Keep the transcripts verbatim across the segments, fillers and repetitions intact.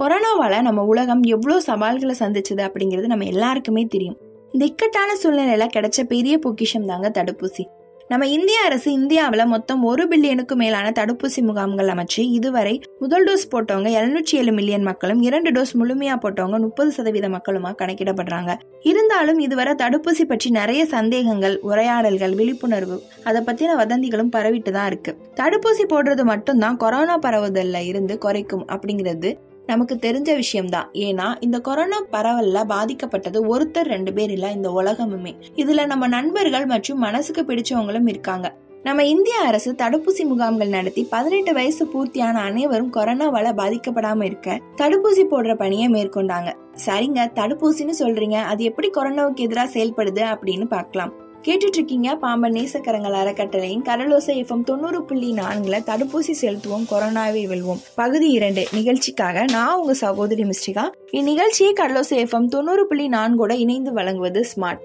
கொரோனாவால் நம்ம உலகம் எவ்வளோ சவால்களை சந்திச்சது அப்படிங்கிறது நம்ம எல்லாருக்குமே தெரியும். இந்த இக்கட்டான சூழ்நிலையில் கிடைச்ச பெரிய பொக்கிஷம் தாங்க தடுப்பூசி. நம்ம இந்திய அரசு இந்தியாவில் மொத்தம் ஒரு பில்லியனுக்கு மேலான தடுப்பூசி முகாம்கள் அமைச்சு இதுவரை முதல் டோஸ் போட்டவங்க எழுநூற்றி ஏழு மில்லியன் மக்களும், இரண்டு டோஸ் முழுமையா போட்டவங்க முப்பது சதவீத மக்களுமா கணக்கிடப்படுறாங்க. இருந்தாலும் இதுவரை தடுப்பூசி பற்றி நிறைய சந்தேகங்கள், உரையாடல்கள், விழிப்புணர்வு அதை பத்தின வதந்திகளும் பரவிட்டு தான் இருக்கு. தடுப்பூசி போடுறது மட்டும்தான் கொரோனா பரவுதல்ல இருந்து குறைக்கும் அப்படிங்கிறது நமக்கு தெரிஞ்ச விஷயம்தான். ஏன்னா இந்த கொரோனா பரவல்ல பாதிக்கப்பட்டது ஒருத்தர் ரெண்டு பேர் இல்ல, இந்த உலகமுமே. இதுல நம்ம நண்பர்கள் மற்றும் மனசுக்கு பிடிச்சவங்களும் இருக்காங்க. நம்ம இந்திய அரசு தடுப்பூசி முகாம்கள் நடத்தி பதினெட்டு வயசு பூர்த்தியான அனைவரும் கொரோனாவால பாதிக்கப்படாம இருக்க தடுப்பூசி போடுற பணியை மேற்கொண்டாங்க. சரிங்க, தடுப்பூசின்னு சொல்றீங்க, அது எப்படி கொரோனாவுக்கு எதிராக செயல்படுது அப்படின்னு பாக்கலாம். கேட்டுட்டு இருக்கீங்க பாம்பன் நேசக்கரங்கள் அறக்கட்டளையின் கடல் ஓசை எஃப்எம் தொண்ணூறு புள்ளி நான்குல தடுப்பூசி செலுத்துவோம் கொரோனாவை வெல்வோம் பகுதி இரண்டு நிகழ்ச்சிக்காக நான் உங்க சகோதரி மிஸ்டிகா. இந்நிகழ்ச்சியை கடல் ஓசை எஃப்எம் தொண்ணூறு புள்ளி நான்கோட இணைந்து வழங்குவது ஸ்மார்ட்.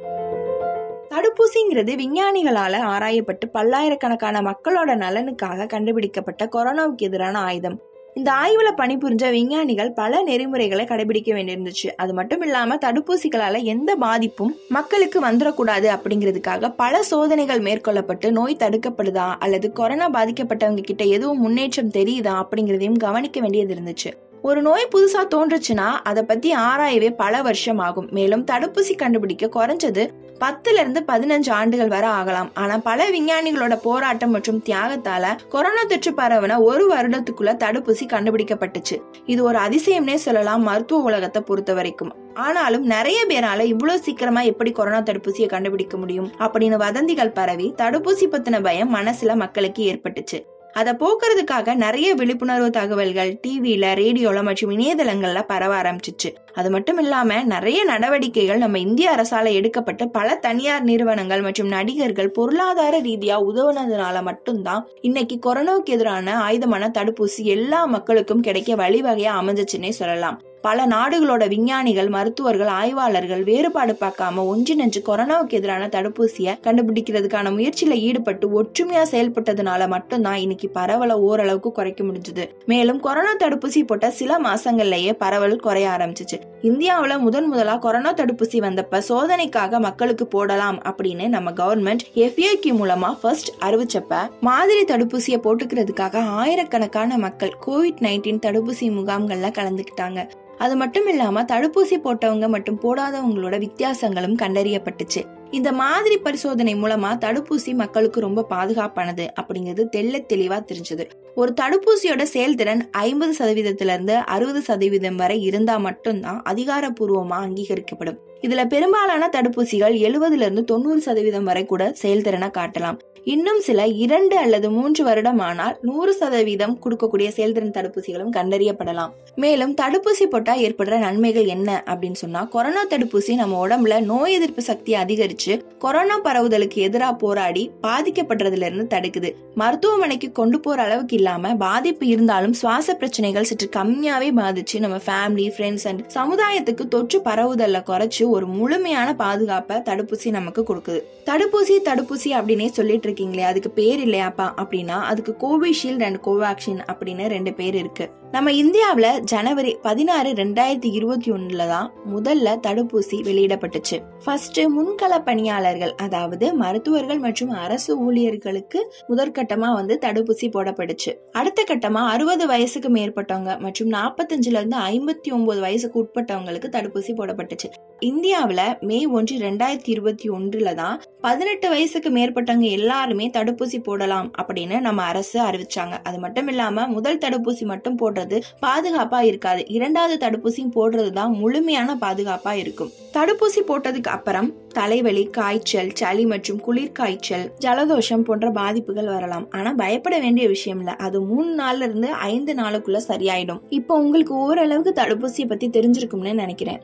தடுப்பூசிங்கிறது விஞ்ஞானிகளால ஆராயப்பட்டு பல்லாயிரக்கணக்கான மக்களோட நலனுக்காக கண்டுபிடிக்கப்பட்ட கொரோனாவுக்கு எதிரான ஆயுதம். இந்த ஆய்வுல பணிபுரிஞ்ச விஞ்ஞானிகள் பல நெறிமுறைகளை கடைபிடிக்க வேண்டியிருந்துச்சு. அது மட்டும் இல்லாம தடுப்பூசிகளால எந்த பாதிப்பும் மக்களுக்கு வந்துடக்கூடாது அப்படிங்கிறதுக்காக பல சோதனைகள் மேற்கொள்ளப்பட்டு நோய் தடுக்கப்படுதா அல்லது கொரோனா பாதிக்கப்பட்டவங்க கிட்ட எதுவும் முன்னேற்றம் தெரியுதா அப்படிங்கிறதையும் கவனிக்க வேண்டியது இருந்துச்சு. ஒரு நோய் புதுசா தோன்றுச்சுன்னா அதை பத்தி ஆராயவே பல வருஷம் ஆகும். மேலும் தடுப்பூசி கண்டுபிடிக்க குறைஞ்சது பத்துல இருந்து பதினஞ்சு ஆண்டுகள் வரை ஆகலாம். ஆனா பல விஞ்ஞானிகளோட போராட்டம் மற்றும் தியாகத்தால கொரோனா தொற்று பரவன ஒரு வருடத்துக்குள்ள தடுப்பூசி கண்டுபிடிக்கப்பட்டுச்சு. இது ஒரு அதிசயம்னே சொல்லலாம் மருத்துவ உலகத்தை பொறுத்த வரைக்கும். ஆனாலும் நிறைய பேரால இவ்வளவு சீக்கிரமா எப்படி கொரோனா தடுப்பூசியை கண்டுபிடிக்க முடியும் அப்படின்னு வதந்திகள் பரவி தடுப்பூசி பத்தின பயம் மனசுல மக்களுக்கு ஏற்பட்டுச்சு. அதை போக்குறதுக்காக நிறைய விழிப்புணர்வு தகவல்கள் டிவியில, ரேடியோல மற்றும் இணையதளங்கள்ல பரவ ஆரம்பிச்சிச்சு. அது மட்டும் இல்லாம நிறைய நடவடிக்கைகள் நம்ம இந்திய அரசால எடுக்கப்பட்டு பல தனியார் நிறுவனங்கள் மற்றும் நடிகர்கள் பொருளாதார ரீதியா உதவுனதுனால மட்டும்தான் இன்னைக்கு கொரோனாவுக்கு எதிரான ஆயுதமான தடுப்பூசி எல்லா மக்களுக்கும் கிடைக்க வழிவகையா அமைஞ்சிச்சுன்னே சொல்லலாம். பல நாடுகளோட விஞ்ஞானிகள், மருத்துவர்கள், ஆய்வாளர்கள் வேறுபாடு பார்க்காம ஒன்றிணைஞ்சு கொரோனாவுக்கு எதிரான தடுப்பூசியை கண்டுபிடிக்கிறதுக்கான முயற்சியில ஈடுபட்டு ஒற்றுமையா செயல்பட்டதுனால மட்டும்தான் இன்னைக்கு பரவலை ஓரளவுக்கு குறைக்க முடிஞ்சது. மேலும் கொரோனா தடுப்பூசி போட்ட சில மாசங்கள்லயே பரவல் குறைய ஆரம்பிச்சிச்சு. இந்தியாவில முதன் முதலா கொரோனா தடுப்பூசி வந்தப்ப சோதனைக்காக மக்களுக்கு போடலாம் அப்படின்னு நம்ம கவர்மெண்ட் எஃப்ஏக்யூ மூலமா ஃபர்ஸ்ட் அறிவிச்சப்ப மாதிரி தடுப்பூசியை போட்டுக்கிறதுக்காக ஆயிரக்கணக்கான மக்கள் கோவிட் நைன்டீன் தடுப்பூசி முகாம்கள்ல கலந்துக்கிட்டாங்க. அது மட்டும் இல்லாம தடுப்பூசி போட்டவங்க மற்றும் போடாதவங்களோட வித்தியாசங்களும் கண்டறியப்பட்டுச்சு. இந்த மாதிரி பரிசோதனை மூலமா தடுப்பூசி மக்களுக்கு ரொம்ப பாதுகாப்பானது அப்படிங்கிறது தெள்ள தெளிவா தெரிஞ்சது. ஒரு தடுப்பூசியோட செயல்திறன் ஐம்பது சதவீதத்துல இருந்து அறுபது சதவீதம் வரை இருந்தா மட்டும்தான் அதிகாரப்பூர்வமா அங்கீகரிக்கப்படும். இதுல பெரும்பாலான தடுப்பூசிகள் எழுபதுல இருந்து தொண்ணூறு சதவீதம் வரை கூட செயல்திறனை காட்டலாம். இன்னும் சில இரண்டு அல்லது மூன்று வருடமானால் நூறு சதவீதம் கொடுக்கக்கூடிய செயல்திறன் தடுப்பூசிகளும் கண்டறியப்படலாம். மேலும் தடுப்பூசி போட்டா ஏற்படுற நன்மைகள் என்ன அப்படின்னு சொன்னா, கொரோனா தடுப்பூசி நம்ம உடம்புல நோய் எதிர்ப்பு சக்தியை அதிகரிச்சு கொரோனா பரவுதலுக்கு எதிராக போராடி பாதிக்கப்படுறதுல இருந்து தடுக்குது. மருத்துவமனைக்கு கொண்டு போற அளவுக்கு இல்லாம பாதிப்பு இருந்தாலும் சுவாச பிரச்சனைகள் சற்று கம்மியாவே பாதிச்சு நம்ம ஃபேமிலி, ஃப்ரெண்ட்ஸ் அண்ட் சமுதாயத்துக்கு தொற்று பரவுதல்ல குறைச்சு ஒரு முழுமையான பாதுகாப்பை தடுப்பூசி நமக்கு கொடுக்குது. தடுப்பூசி தடுப்பூசி அப்படின்னே சொல்லிட்டு இருக்கீங்களே, அதுக்கு பேர் இல்லையாப்பா அப்படின்னா அதுக்கு கோவிஷீல்டு அண்ட் கோவாக்சின் அப்படின்னு ரெண்டு பேர் இருக்கு. நம்ம இந்தியாவில ஜனவரி பதினாறு ரெண்டாயிரத்தி இருபத்தி ஒண்ணுல தான் முதல்ல தடுப்பூசி வெளியிடப்பட்டுச்சு. ஃபர்ஸ்ட் முன்கள பணியாளர்கள், அதாவது மருத்துவர்கள் மற்றும் அரசு ஊழியர்களுக்கு முதற்கட்டமா வந்து தடுப்பூசி போடப்படுச்சு. அடுத்த கட்டமா அறுபது வயசுக்கு மேற்பட்டவங்க மற்றும் நாப்பத்தஞ்சுல இருந்து ஐம்பத்தி ஒன்பது வயசுக்கு உட்பட்டவங்களுக்கு தடுப்பூசி போடப்பட்டுச்சு. இந்தியாவில மே ஒன்று ரெண்டாயிரத்தி இருபத்தி ஒன்றுல தான் பதினெட்டு வயசுக்கு மேற்பட்டவங்க எல்லாருமே தடுப்பூசி போடலாம் அப்படின்னு நம்ம அரசு அறிவிச்சாங்க. அது மட்டும் இல்லாம முதல் தடுப்பூசி மட்டும் போடுறது பாதுகாப்பா இருக்காது, இரண்டாவது தடுப்பூசி போடுறதுதான் முழுமையான பாதுகாப்பா இருக்கும். தடுப்பூசி போட்டதுக்கு அப்புறம் தலைவலி, காய்ச்சல், சளி மற்றும் குளிர்காய்ச்சல், ஜலதோஷம் போன்ற பாதிப்புகள் வரலாம். ஆனா பயப்பட வேண்டிய விஷயம் இல்ல, அது மூணு நாள்ல இருந்து ஐந்து நாளுக்குள்ள சரியாயிடும். இப்போ உங்களுக்கு ஓரளவுக்கு தடுப்பூசியை பத்தி தெரிஞ்சிருக்கும்னு நினைக்கிறேன்.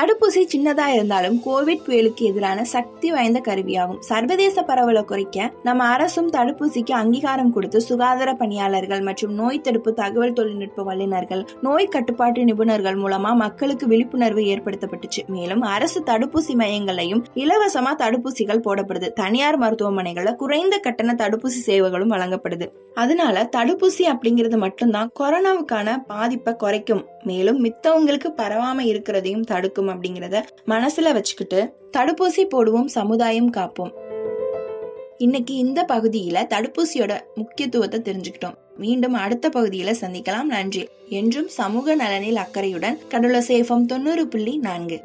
தடுப்பூசி சின்னதா இருந்தாலும் கோவிட் புயலுக்கு எதிரான சக்தி வாய்ந்த கருவியாகும். சர்வதேச பரவலை குறைக்க நம்ம அரசும் தடுப்பூசிக்கு அங்கீகாரம் கொடுத்து சுகாதார பணியாளர்கள் மற்றும் நோய் தடுப்பு தகவல் தொழில்நுட்ப வல்லுநர்கள், நோய் கட்டுப்பாட்டு நிபுணர்கள் மூலமா மக்களுக்கு விழிப்புணர்வு ஏற்படுத்தப்பட்டுச்சு. மேலும் அரசு தடுப்பூசி மையங்களையும் இலவசமா தடுப்பூசிகள் போடப்படுது. தனியார் மருத்துவமனைகள்ல குறைந்த கட்டண தடுப்பூசி சேவைகளும் வழங்கப்படுது. அதனால தடுப்பூசி அப்படிங்கிறது மட்டும்தான் கொரோனாவுக்கான பாதிப்பை குறைக்கும், மேலும் மித்தவங்களுக்கு பரவாம இருக்கிறதையும் தடுக்கும் அப்படிங்கறத மனசுல வச்சுக்கிட்டு தடுப்பூசி போடுவோம், சமுதாயம் காப்போம். இன்னைக்கு இந்த பகுதியில தடுப்பூசியோட முக்கியத்துவத்தை தெரிஞ்சுக்கிட்டோம். மீண்டும் அடுத்த பகுதியில சந்திக்கலாம். நன்றி. என்றும் சமூக நலனில் அக்கறையுடன் கடலோசை எஃப் எம் தொண்ணூறு புள்ளி நான்கு.